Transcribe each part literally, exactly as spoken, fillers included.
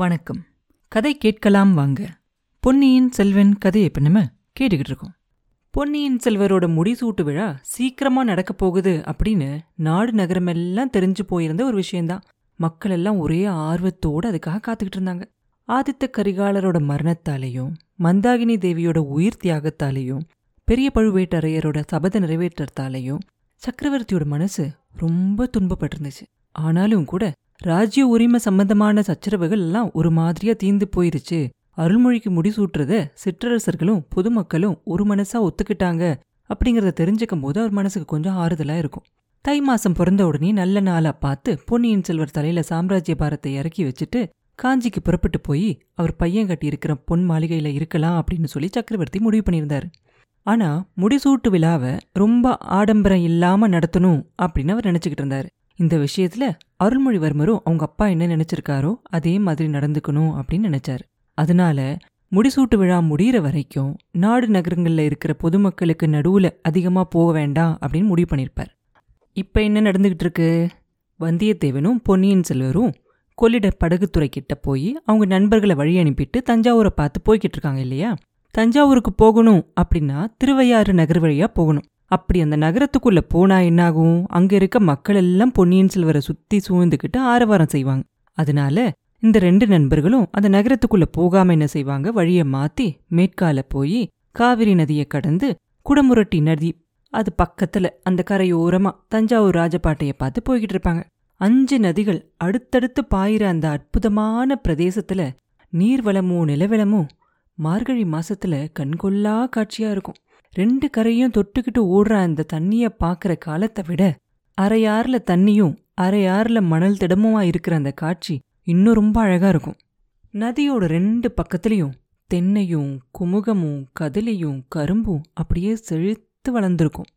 வணக்கம். கதை கேட்கலாம் வாங்க. பொன்னியின் செல்வன் கதையை இப்போ நம்ம கேட்டுக்கிட்டு இருக்கோம். பொன்னியின் செல்வரோட முடிசூட்டு விழா சீக்கிரமாக நடக்கப் போகுது அப்படின்னு நாடு நகரமெல்லாம் தெரிஞ்சு போயிருந்த ஒரு விஷயந்தான். மக்கள் எல்லாம் ஒரே ஆர்வத்தோடு அதுக்காக காத்துக்கிட்டு இருந்தாங்க. ஆதித்த கரிகாலரோட மரணத்தாலேயும் மந்தாகினி தேவியோட உயிர் தியாகத்தாலேயும் பெரிய பழுவேட்டரையரோட சபத நிறைவேற்றத்தாலேயும் சக்கரவர்த்தியோட மனசு ரொம்ப துன்பப்பட்டிருந்துச்சு. ஆனாலும் கூட ராஜ்ய உரிமை சம்பந்தமான சச்சரவுகள் எல்லாம் ஒரு மாதிரியா தீந்து போயிருச்சு. அருள்மொழிக்கு முடிசூட்டுறத சிற்றரசர்களும் பொதுமக்களும் ஒரு மனசா ஒத்துக்கிட்டாங்க அப்படிங்கிறத தெரிஞ்சுக்கும் போது அவர் மனசுக்கு கொஞ்சம் ஆறுதலா இருக்கும். தை மாசம் பிறந்த உடனே நல்ல நாளா பார்த்து பொன்னியின் செல்வர் தலையில சாம்ராஜ்ய பாரத்தை இறக்கி வச்சுட்டு காஞ்சிக்கு புறப்பட்டு போய் அவர் பையன் கட்டி இருக்கிற பொன் மாளிகையில இருக்கலாம் அப்படின்னு சொல்லி சக்கரவர்த்தி முடிவு பண்ணியிருந்தாரு. ஆனா முடிசூட்டு விழாவை ரொம்ப ஆடம்பரம் இல்லாம நடத்தணும் அப்படின்னு அவர் நினைச்சுக்கிட்டு இருந்தாரு. இந்த விஷயத்துல அருள்மொழிவர்மரும் அவங்க அப்பா என்ன நினைச்சிருக்காரோ அதே மாதிரி நடந்துக்கணும் அப்படின்னு நினைச்சாரு. அதனால முடிசூட்டு விழா முடிகிற வரைக்கும் நாடு நகரங்கள்ல இருக்கிற பொதுமக்களுக்கு நடுவுல அதிகமா போக வேண்டாம் அப்படின்னு முடிவு பண்ணியிருப்பார். இப்ப என்ன நடந்துகிட்டு இருக்கு? வந்தியத்தேவனும் பொன்னியின் செல்வரும் கொள்ளிட படகுத்துறை கிட்ட போய் அவங்க நண்பர்களை வழி அனுப்பிட்டு தஞ்சாவூரை பார்த்து போய்கிட்டு இருக்காங்க இல்லையா? தஞ்சாவூருக்கு போகணும் அப்படின்னா திருவையாறு நகர் வழியா போகணும். அப்படி அந்த நகரத்துக்குள்ள போனா என்னாகும்? அங்க இருக்க மக்கள் எல்லாம் பொன்னியின் செல்வரை சுத்தி சூழ்ந்துக்கிட்டு ஆரவாரம் செய்வாங்க. அதனால இந்த ரெண்டு நண்பர்களும் அந்த நகரத்துக்குள்ள போகாம என்ன செய்வாங்க, வழியை மாத்தி மேற்கால போய் காவிரி நதியை கடந்து குடமுரட்டி நதி அது பக்கத்துல அந்த கரையோரமா தஞ்சாவூர் ராஜபாட்டையை பார்த்து போய்கிட்டு இருப்பாங்க. அஞ்சு நதிகள் அடுத்தடுத்து பாயிற அந்த அற்புதமான பிரதேசத்துல நீர்வளமும் நிலவளமும் மார்கழி மாசத்துல கண்கொள்ளா காட்சியா இருக்கும். ரெண்டு கரையும் தொட்டுக்கிட்டு ஓடுற அந்த தண்ணியை பார்க்குற காலத்தை விட அரையாறில் தண்ணியும் அரையாறில் மணல் திடமுமா இருக்கிற அந்த காட்சி இன்னும் ரொம்ப அழகாக இருக்கும். நதியோட ரெண்டு பக்கத்துலேயும் தென்னையும் குமுகமும் கதிலையும் கரும்பும் அப்படியே செழித்து வளர்ந்துருக்கும்.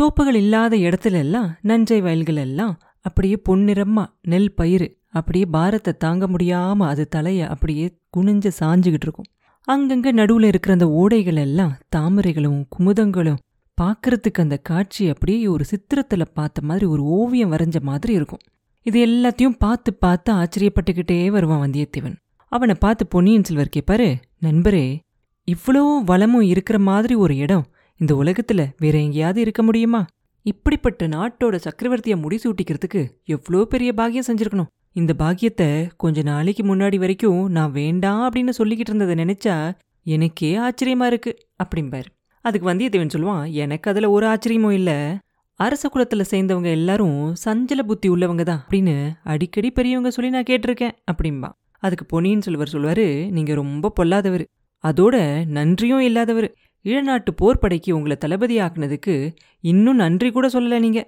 தோப்புகள் இல்லாத இடத்துல எல்லாம் நஞ்சை வயல்கள் எல்லாம் அப்படியே பொன்னிறமாக நெல் பயிர் அப்படியே பாரத்தை தாங்க முடியாமல் அது தலையை அப்படியே குனிஞ்சு சாஞ்சிக்கிட்டு இருக்கும். அங்கங்கே நடுவில் இருக்கிற அந்த ஓடைகள் எல்லாம் தாமரைகளும் குமுதங்களும் பார்க்கறதுக்கு அந்த காட்சி அப்படியே ஒரு சித்திரத்தில் பார்த்த மாதிரி ஒரு ஓவியம் வரைஞ்ச மாதிரி இருக்கும். இது எல்லாத்தையும் பார்த்து பார்த்து ஆச்சரியப்பட்டுக்கிட்டே வருவான் வந்தியத்தேவன். அவனை பார்த்து பொன்னியின் செல்வர் கேட்பாரு, நண்பரே, இவ்வளோ வளமும் இருக்கிற மாதிரி ஒரு இடம் இந்த உலகத்தில் வேற எங்கேயாவது இருக்க முடியுமா? இப்படிப்பட்ட நாட்டோட சக்கரவர்த்தியை முடிசூட்டிக்கிறதுக்கு எவ்வளோ பெரிய பாக்கியம் செஞ்சுருக்கணும். இந்த பாக்கியத்தை கொஞ்ச நாளைக்கு முன்னாடி வரைக்கும் நான் வேண்டாம் அப்படின்னு சொல்லிக்கிட்டு இருந்ததை நினைச்சா எனக்கே ஆச்சரியமா இருக்கு அப்படிம்பாரு. அதுக்கு வந்தியத்தேவன் சொல்லுவான், எனக்கு அதுல ஒரு ஆச்சரியமும் இல்லை. அரச குலத்துல சேர்ந்தவங்க எல்லாரும் சஞ்சல புத்தி உள்ளவங்க தான் அப்படின்னு அடிக்கடி பெரியவங்க சொல்லி நான் கேட்டிருக்கேன் அப்படிம்பா. அதுக்கு பொன்னியின் செல்வர் சொல்வாரு, நீங்க ரொம்ப பொல்லாதவர், அதோட நன்றியும் இல்லாதவர். ஈழநாட்டு போர் படைக்கு உங்களை தளபதி ஆக்குனதுக்கு இன்னும் நன்றி கூட சொல்லலை. நீங்க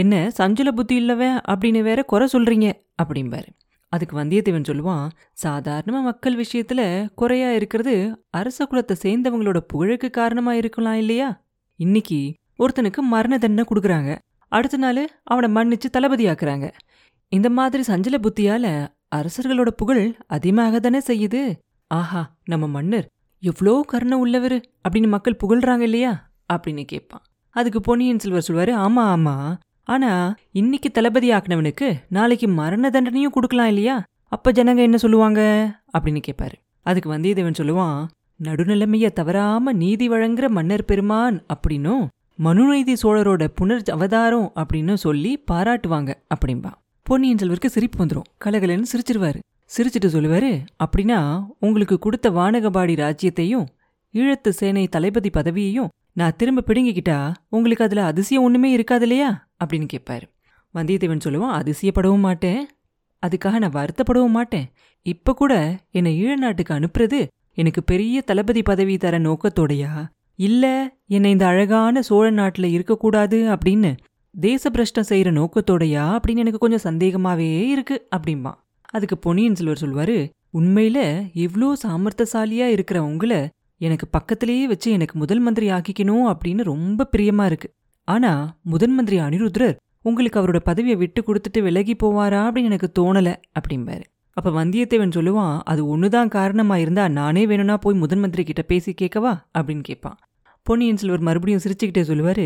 என்ன சஞ்சல புத்தி இல்லவன் அப்படின்னு வேற குறை சொல்றீங்க அப்படிம்பாரு. அதுக்கு வந்தியத்தேவன் சொல்லுவான், சாதாரண மக்கள் விஷயத்துல குறையா இருக்கிறது அரச குலத்தை சேர்ந்தவங்களோட புகழுக்கு காரணமா இருக்கலாம் இல்லையா? இன்னைக்கு ஒருத்தனுக்கு மரண தண்டனை கொடுக்குறாங்க, அடுத்த நாள் அவனை மன்னிச்சு தளபதி ஆக்குறாங்க. இந்த மாதிரி சஞ்சல புத்தியால அரசர்களோட புகழ் அதிகமாக தானே செய்யுது. ஆஹா, நம்ம மன்னர் எவ்வளோ கருணை உள்ளவர் அப்படின்னு மக்கள் புகழ்றாங்க இல்லையா அப்படின்னு கேட்பான். அதுக்கு பொன்னியின் செல்வர் சொல்வாரு, ஆமா ஆமா, ஆனா இன்னைக்கு தளபதி ஆக்கினவனுக்கு நாளைக்கு மரண தண்டனையும் கொடுக்கலாம் இல்லையா? அப்ப ஜனங்க என்ன சொல்லுவாங்க அப்படின்னு கேட்பாரு. அதுக்கு வந்தியத்தேவன் சொல்லுவான், நடுநிலைமைய தவறாம நீதி வழங்குற மன்னர் பெருமான் அப்படின்னும் மனுநீதி சோழரோட புனர் அவதாரம் அப்படின்னு சொல்லி பாராட்டுவாங்க அப்படின்பா. பொன்னியின் செல்வருக்கு சிரிப்பு வந்துடும். கலகலன்னு சிரிச்சிருவாரு. சிரிச்சுட்டு சொல்லுவாரு, அப்படின்னா உங்களுக்கு கொடுத்த வானகபாடி ராஜ்யத்தையும் ஈழத்து சேனை தளபதி பதவியையும் நான் திரும்ப பிடுங்கிக்கிட்டா உங்களுக்கு அதுல அதிசயம் ஒண்ணுமே இருக்காது இல்லையா அப்படின்னு கேட்பாரு. வந்தியத்தேவன் சொல்லுவான், அதிசயப்படவும் மாட்டேன், அதுக்காக நான் வருத்தப்படவும் மாட்டேன். இப்ப கூட என்னை ஈழ நாட்டுக்கு அனுப்புறது எனக்கு பெரிய தளபதி பதவி தர நோக்கத்தோடையா, இல்ல என்னை இந்த அழகான சோழ நாட்டுல இருக்கக்கூடாது அப்படின்னு தேசபிரஷ்டம் செய்யற நோக்கத்தோடையா அப்படின்னு எனக்கு கொஞ்சம் சந்தேகமாவே இருக்கு அப்படின்பா. அதுக்கு பொன்னியின் செல்வர் சொல்வாரு, உண்மையில இவ்வளோ சாமர்த்தியசாலியா இருக்கிற உங்களை எனக்கு பக்கத்திலேயே வச்சு எனக்கு முதல் மந்திரி ஆக்கிக்கணும் அப்படின்னு ரொம்ப பிரியமா இருக்கு. ஆனா முதன் மந்திரி அனிருத்தர் உங்களுக்கு அவரோட பதவியை விட்டு கொடுத்துட்டு விலகி போவாரா அப்படின்னு எனக்கு தோணலை அப்படிம்பாரு. அப்ப வந்தியத்தேவன் சொல்லுவான், அது ஒண்ணுதான் காரணமா இருந்தா நானே வேணும்னா போய் முதன் மந்திரி கிட்ட பேசி கேட்கவா அப்படின்னு கேட்பான். பொன்னியின் செல்வர் மறுபடியும் சிரிச்சுக்கிட்டே சொல்லுவாரு,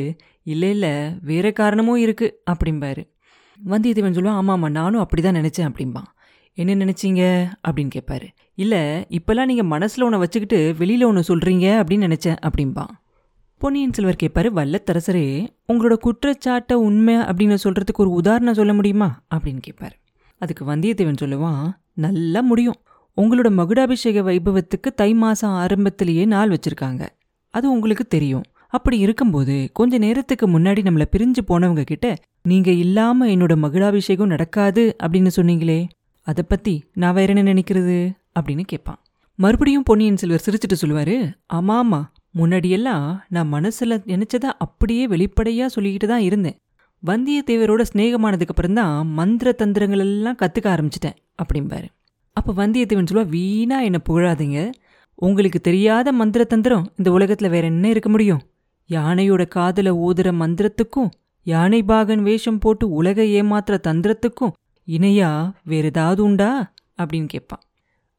இல்ல இல்ல வேற காரணமும் இருக்கு அப்படிம்பாரு. வந்தியத்தேவன் சொல்லுவான், ஆமா ஆமா நானும் அப்படிதான் நினைச்சேன் அப்படிம்பான். என்ன நினச்சிங்க அப்படின்னு கேட்பாரு. இல்லை இப்போல்லாம் நீங்கள் மனசில் ஒன்று வச்சுக்கிட்டு வெளியில் ஒன்று சொல்கிறீங்க அப்படின்னு நினச்சேன் அப்படின்பான். பொன்னியின் செல்வர் கேட்பாரு, வல்லத்தரசரே உங்களோட குற்றச்சாட்டை உண்மை அப்படின்னு சொல்கிறதுக்கு ஒரு உதாரணம் சொல்ல முடியுமா அப்படின்னு கேட்பாரு. அதுக்கு வந்தியத்தேவன் சொல்லுவான், நல்லா முடியும். உங்களோட மகுடாபிஷேக வைபவத்துக்கு தை மாதம் ஆரம்பத்திலேயே நாள் வச்சுருக்காங்க, அது உங்களுக்கு தெரியும். அப்படி இருக்கும்போது கொஞ்ச நேரத்துக்கு முன்னாடி நம்மளை பிரிஞ்சு போனவங்க கிட்ட நீங்கள் இல்லாமல் என்னோட மகுடாபிஷேகம் நடக்காது அப்படின்னு சொன்னீங்களே, அதை பற்றி நான் வேற என்ன நினைக்கிறது அப்படின்னு கேட்பான். மறுபடியும் பொன்னியின் செல்வர் சிரிச்சுட்டு சொல்லுவார், ஆமாம்மா முன்னாடியெல்லாம் நான் மனசில் நினச்சதை அப்படியே வெளிப்படையாக சொல்லிக்கிட்டு தான் இருந்தேன். வந்தியத்தேவரோட ஸ்நேகமானதுக்கப்புறம் தான் மந்திர தந்திரங்கள் எல்லாம் கற்றுக்க ஆரம்பிச்சிட்டேன் அப்படிம்பாரு. அப்போ வந்தியத்தேவன் சொல்லுவா, வீணா என்னை புகழாதீங்க, உங்களுக்கு தெரியாத மந்திர தந்திரம் இந்த உலகத்தில் வேற என்ன இருக்க முடியும்? யானையோட காதில் ஓதுற மந்திரத்துக்கும் யானை பாகன் வேஷம் போட்டு உலக ஏமாத்துற தந்திரத்துக்கும் இணையா வேறு ஏதாவது உண்டா அப்படின்னு கேட்பான்.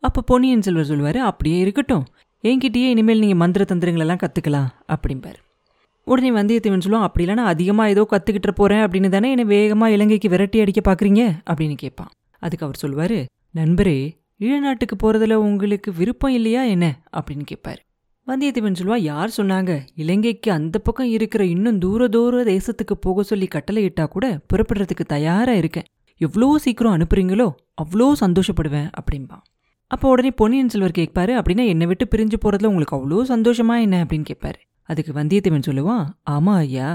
அப்போ பொன்னியின் செல்வர் சொல்லுவார், அப்படியே இருக்கட்டும், என்கிட்டயே இனிமேல் நீங்கள் மந்திர தந்திரங்களெல்லாம் கற்றுக்கலாம் அப்படிம்பார். உடனே வந்தியத்தேவன் சொல்லுவான், அப்படிலாம் நான் அதிகமாக ஏதோ கற்றுக்கிட்டு போகிறேன் அப்படின்னு தானே என்னை வேகமாக இலங்கைக்கு விரட்டி அடிக்க பார்க்குறீங்க அப்படின்னு கேட்பான். அதுக்கு அவர் சொல்லுவார், நண்பரே ஈழ நாட்டுக்கு போகிறதுல உங்களுக்கு விருப்பம் இல்லையா என்ன அப்படின்னு கேட்பார். வந்தியத்தேவன் சொல்லுவான், யார் சொன்னாங்க? இலங்கைக்கு அந்த பக்கம் இருக்கிற இன்னும் தூர தூர தேசத்துக்கு போக சொல்லி கட்டளை இட்டா கூட புறப்படுறதுக்கு தயாராக இருக்கேன். எவ்வளோ சீக்கிரம் அனுப்புறீங்களோ அவ்வளோ சந்தோஷப்படுவேன் அப்படின்பான். அப்போ உடனே பொன்னியின் செல்வர் கேட்பாரு, அப்படின்னா என்னை விட்டு பிரிஞ்சு போகிறதுல உங்களுக்கு அவ்வளோ சந்தோஷமா என்ன அப்படின்னு கேட்பாரு. அதுக்கு வந்தியத்தேவன் சொல்லுவான், ஆமாம் ஐயா,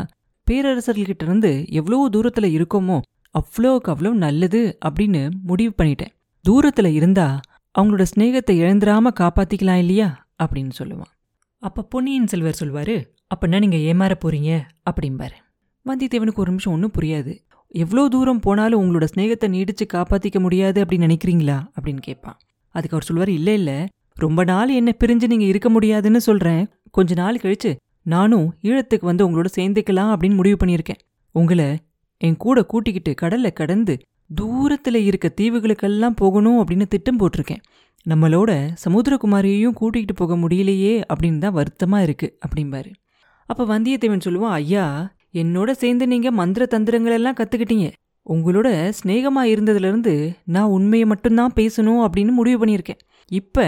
பேரரசர்கிட்ட இருந்து எவ்வளோ தூரத்தில் இருக்கோமோ அவ்வளோக்கு அவ்வளோ நல்லது அப்படின்னு முடிவு பண்ணிட்டேன். தூரத்தில் இருந்தால் அவங்களோட ஸ்நேகத்தை இழந்துடாமல் காப்பாற்றிக்கலாம் இல்லையா அப்படின்னு சொல்லுவான். அப்போ பொன்னியின் செல்வர் சொல்வார், அப்படின்னா நீங்கள் ஏமாற போகிறீங்க அப்படிம்பாரு. வந்தியத்தேவனுக்கு ஒரு நிமிஷம் ஒன்றும் புரியாது. எவ்வளோ தூரம் போனாலும் உங்களோட ஸ்நேகத்தை நீடித்து காப்பாற்றிக்க முடியாது அப்படின்னு நினைக்கிறீங்களா அப்படின்னு கேட்பான். அதுக்கு அவர் சொல்வார், இல்லை இல்லை ரொம்ப நாள் என்ன பிரிஞ்சு நீங்கள் இருக்க முடியாதுன்னு சொல்கிறேன். கொஞ்ச நாள் கழித்து நானும் ஈழத்துக்கு வந்து உங்களோட சேர்ந்துக்கலாம் அப்படின்னு முடிவு பண்ணியிருக்கேன். உங்களை என் கூட கூட்டிக்கிட்டு கடலை கடந்து தூரத்தில் இருக்க தீவுகளுக்கெல்லாம் போகணும் அப்படின்னு திட்டம் போட்டிருக்கேன். நம்மளோட சமுத்திரகுமாரியையும் கூட்டிகிட்டு போக முடியலையே அப்படின்னு தான் வருத்தமாக இருக்குது அப்படிம்பாரு. அப்போ வந்தியத்தேவன் சொல்லுவான், ஐயா என்னோட சேர்ந்து நீங்கள் மந்திர தந்திரங்களெல்லாம் கற்றுக்கிட்டீங்க. உங்களோட ஸ்நேகமாக இருந்ததுலேருந்து நான் உண்மையை மட்டும்தான் பேசணும் அப்படின்னு முடிவு பண்ணியிருக்கேன். இப்போ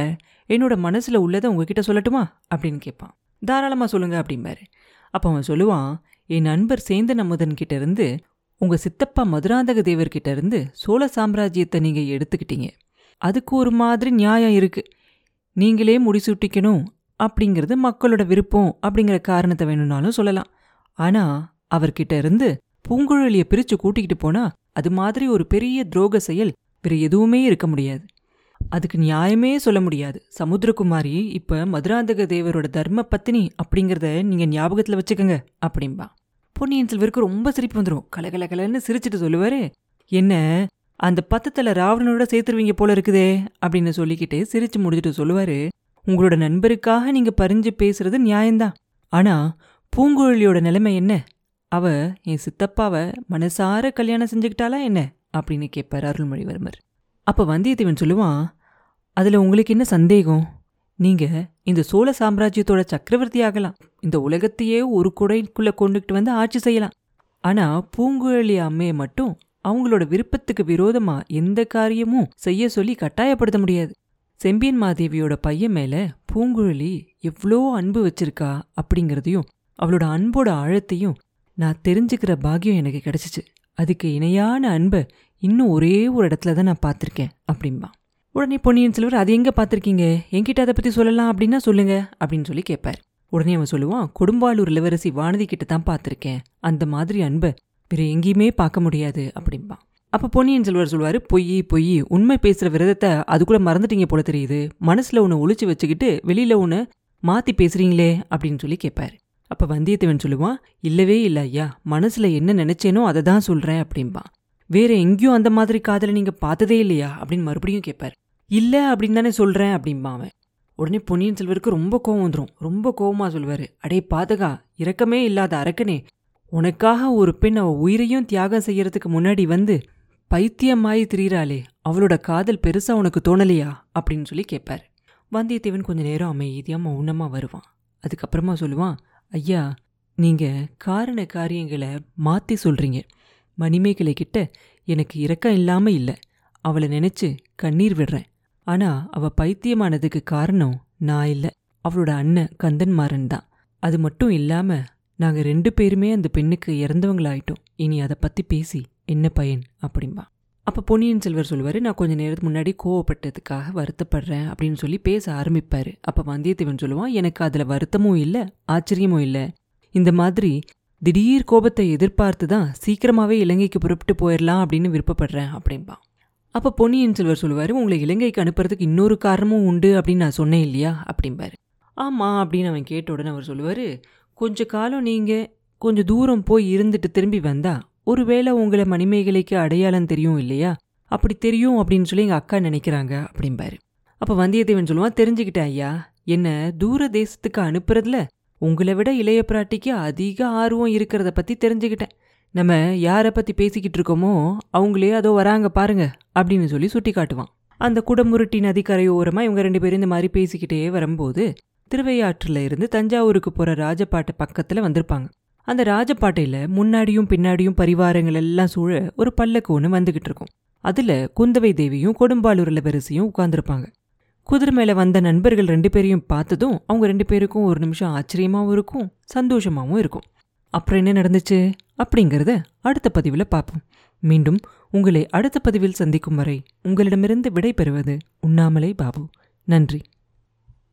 என்னோடய மனசில் உள்ளதை உங்ககிட்ட சொல்லட்டுமா அப்படின்னு கேட்பான். தாராளமாக சொல்லுங்கள் அப்படிம்பாரு. அப்போ அவன் சொல்லுவான், என் நண்பர் சேந்த நமதன் கிட்டேருந்து உங்கள் சித்தப்பா மதுராந்தக தேவர்கிட்ட இருந்து சோழ சாம்ராஜ்யத்தை நீங்கள் எடுத்துக்கிட்டீங்க. அதுக்கு ஒரு மாதிரி நியாயம் இருக்குது. நீங்களே முடிசூட்டிக்கணும் அப்படிங்கிறது மக்களோட விருப்பம் அப்படிங்கிற காரணத்தை வேணும்னாலும் சொல்லலாம். ஆனால் அவர்கிட்ட இருந்து பூங்குழலியை பிரித்து கூட்டிக்கிட்டு போனால் அது மாதிரி ஒரு பெரிய துரோக செயல் வேறு எதுவுமே இருக்க முடியாது. அதுக்கு நியாயமே சொல்ல முடியாது. சமுத்திரகுமாரி இப்போ மதுராந்தக தேவரோட தர்ம பத்தினி அப்படிங்கிறத நீங்கள் ஞாபகத்தில் வச்சுக்கோங்க அப்படின்பா. பொன்னியின் செல்வருக்கு ரொம்ப சிரிப்பு வந்துடும். கலகலகலன்னு சிரிச்சுட்டு சொல்லுவார், என்ன அந்த பத்தத்தில் ராவணனோட சேர்த்துருவீங்க போல இருக்குதே அப்படின்னு சொல்லிக்கிட்டு சிரித்து முடிச்சுட்டு சொல்லுவார், உங்களோட நண்பருக்காக நீங்கள் பறிஞ்சு பேசுகிறது நியாயம்தான். ஆனால் பூங்குழலியோட நிலைமை என்ன? அவள் என் சித்தப்பாவை மனசார கல்யாணம் செஞ்சுக்கிட்டாலா என்ன அப்படின்னு கேட்பார் அருள்மொழிவர்மர். அப்போ வந்தியத்தேவன் சொல்லுவான், அதில் உங்களுக்கு என்ன சந்தேகம்? நீங்கள் இந்த சோழ சாம்ராஜ்யத்தோட சக்கரவர்த்தி ஆகலாம். இந்த உலகத்தையே ஒரு குடைக்குள்ளே கொண்டுகிட்டு வந்து ஆட்சி செய்யலாம். ஆனால் பூங்குழலி அம்மையை மட்டும் அவங்களோட விருப்பத்துக்கு விரோதமாக எந்த காரியமும் செய்ய சொல்லி கட்டாயப்படுத்த முடியாது. செம்பியன் மாதேவியோட பையன் மேலே பூங்குழலி எவ்வளோ அன்பு வச்சிருக்கா அப்படிங்கிறதையும் அவளோட அன்போட ஆழத்தையும் நான் தெரிஞ்சுக்கிற பாக்கியம் எனக்கு கிடச்சிச்சு. அதுக்கு இணையான அன்பை இன்னும் ஒரே ஒரு இடத்துல தான் நான் பார்த்துருக்கேன் அப்படின்பா. உடனே பொன்னியின் செல்வர், அது எங்கே பார்த்துருக்கீங்க? என்கிட்ட அதை பற்றி சொல்லலாம் அப்படின்னா சொல்லுங்கள் அப்படின்னு சொல்லி கேட்பார். உடனே அவன் சொல்லுவான், குடும்பாலூர் இளவரசி வானதி கிட்ட தான் பார்த்துருக்கேன். அந்த மாதிரி அன்பை வேறு எங்கேயுமே பார்க்க முடியாது அப்படின்பா. அப்போ பொன்னியின் செல்வர் சொல்வார், பொய் பொய் உண்மை பேசுகிற விரதத்தை அதுக்குள்ளே மறந்துட்டீங்க போல தெரியுது. மனசில் ஒன்று ஒழிச்சு வச்சுக்கிட்டு வெளியில் ஒன்று மாற்றி பேசுகிறீங்களே அப்படின்னு சொல்லி கேட்பார். அப்போ வந்தியத்தேவன் சொல்லுவான், இல்லவே இல்லை ஐயா, மனசில் என்ன நினச்சேனோ அதை தான் சொல்கிறேன் அப்படின்பான். வேறு எங்கேயும் அந்த மாதிரி காதலை நீங்கள் பார்த்ததே இல்லையா அப்படின்னு மறுபடியும் கேட்பார். இல்லை அப்படின்னு தானே சொல்கிறேன் அப்படின்பா அவன். உடனே பொன்னியின் செல்வருக்கு ரொம்ப கோவம் வந்துடும். ரொம்ப கோவமாக சொல்வார், அடே பாதகா, இரக்கமே இல்லாத அரக்கனே, உனக்காக ஒரு பெண் அவள் உயிரையும் தியாகம் செய்கிறதுக்கு முன்னாடி வந்து பைத்தியமாயி திரியிறாளே, அவளோட காதல் பெருசாக உனக்கு தோணலையா அப்படின்னு சொல்லி கேட்பார். வந்தியத்தேவன் கொஞ்சம் நேரம் அமைதியாக மௌனமாக வருவான். அதுக்கப்புறமா சொல்லுவான், ஐயா நீங்கள் காரண காரியங்களை மாற்றி சொல்கிறீங்க. மணிமேகலை கிட்ட எனக்கு இரக்கம் இல்லாமல் இல்லை, அவளை நினைச்சு கண்ணீர் விடுறேன். ஆனா அவ பைத்தியமானதுக்கு காரணம் நான் இல்லை, அவளோட அண்ணன் கந்தன்மாரன் தான். அது மட்டும் இல்லாம நாங்க ரெண்டு பேருமே அந்த பெண்ணுக்கு இறந்தவங்களாயிட்டோம். இனி அதை பத்தி பேசி என்ன பயன் அப்படிம்பா. அப்போ பொன்னியின் செல்வர் சொல்வார், நான் கொஞ்சம் நேரத்துக்கு முன்னாடி கோவப்பட்டதுக்காக வருத்தப்படுறேன் அப்படின்னு சொல்லி பேச ஆரம்பிப்பார். அப்போ வந்தியத்தேவன் சொல்லுவான், எனக்கு அதில் வருத்தமும் இல்லை ஆச்சரியமும் இல்லை. இந்த மாதிரி திடீர் கோபத்தை எதிர்பார்த்து தான் சீக்கிரமாகவே இலங்கைக்கு புறப்பட்டு போயிடலாம் அப்படின்னு விருப்பப்படுறேன் அப்படின்பா. அப்போ பொன்னியின் செல்வர் சொல்லுவார், உங்களை இலங்கைக்கு அனுப்புறதுக்கு இன்னொரு காரணமும் உண்டு அப்படின்னு நான் சொன்னேன் இல்லையா அப்படிம்பார். ஆமாம் அப்படின்னு அவன் கேட்ட உடனே அவர் சொல்லுவார், கொஞ்ச காலம் நீங்கள் கொஞ்சம் தூரம் போய் இருந்துட்டு திரும்பி வந்தால் ஒருவேளை உங்களை மணிமேகலைக்கு அடையாளம் தெரியும் இல்லையா, அப்படி தெரியும் அப்படின்னு சொல்லி எங்கள் அக்கா நினைக்கிறாங்க அப்படிம்பாரு. அப்போ வந்தியத்தேவன் சொல்லுவான், தெரிஞ்சுக்கிட்டேன் ஐயா, என்னை தூர தேசத்துக்கு அனுப்புறதுல உங்களை விட இளைய பிராட்டிக்கு அதிக ஆர்வம் இருக்கிறத பற்றி தெரிஞ்சுக்கிட்டேன். நம்ம யாரை பற்றி பேசிக்கிட்டு இருக்கோமோ அவங்களே அதோ வராங்க பாருங்க அப்படின்னு சொல்லி சுட்டி காட்டுவான். அந்த குடமுரட்டி நதிக்கரையோரமாக இவங்க ரெண்டு பேரும் இந்த மாதிரி பேசிக்கிட்டே வரும்போது திருவையாற்றில் இருந்து தஞ்சாவூருக்கு போகிற ராஜபாட்டை பக்கத்தில் வந்திருப்பாங்க. அந்த ராஜபாட்டையில் முன்னாடியும் பின்னாடியும் பரிவாரங்கள் எல்லாம் சூழ ஒரு பல்லக்கு ஒன்று வந்துக்கிட்டு இருக்கும். அதில் குந்தவை தேவியும் கொடும்பாலூர் இளவரசியும் உட்கார்ந்துருப்பாங்க. குதிரை மேலே வந்த நண்பர்கள் ரெண்டு பேரையும் பார்த்ததும் அவங்க ரெண்டு பேருக்கும் ஒரு நிமிஷம் ஆச்சரியமாகவும் இருக்கும், சந்தோஷமாகவும் இருக்கும். அப்புறம் என்ன நடந்துச்சு அப்படிங்கிறத அடுத்த பதிவில் பார்ப்போம். மீண்டும் உங்களை அடுத்த பதிவில் சந்திக்கும் வரை உங்களிடமிருந்து விடை பெறுவது உண்ணாமலை பாபு. நன்றி.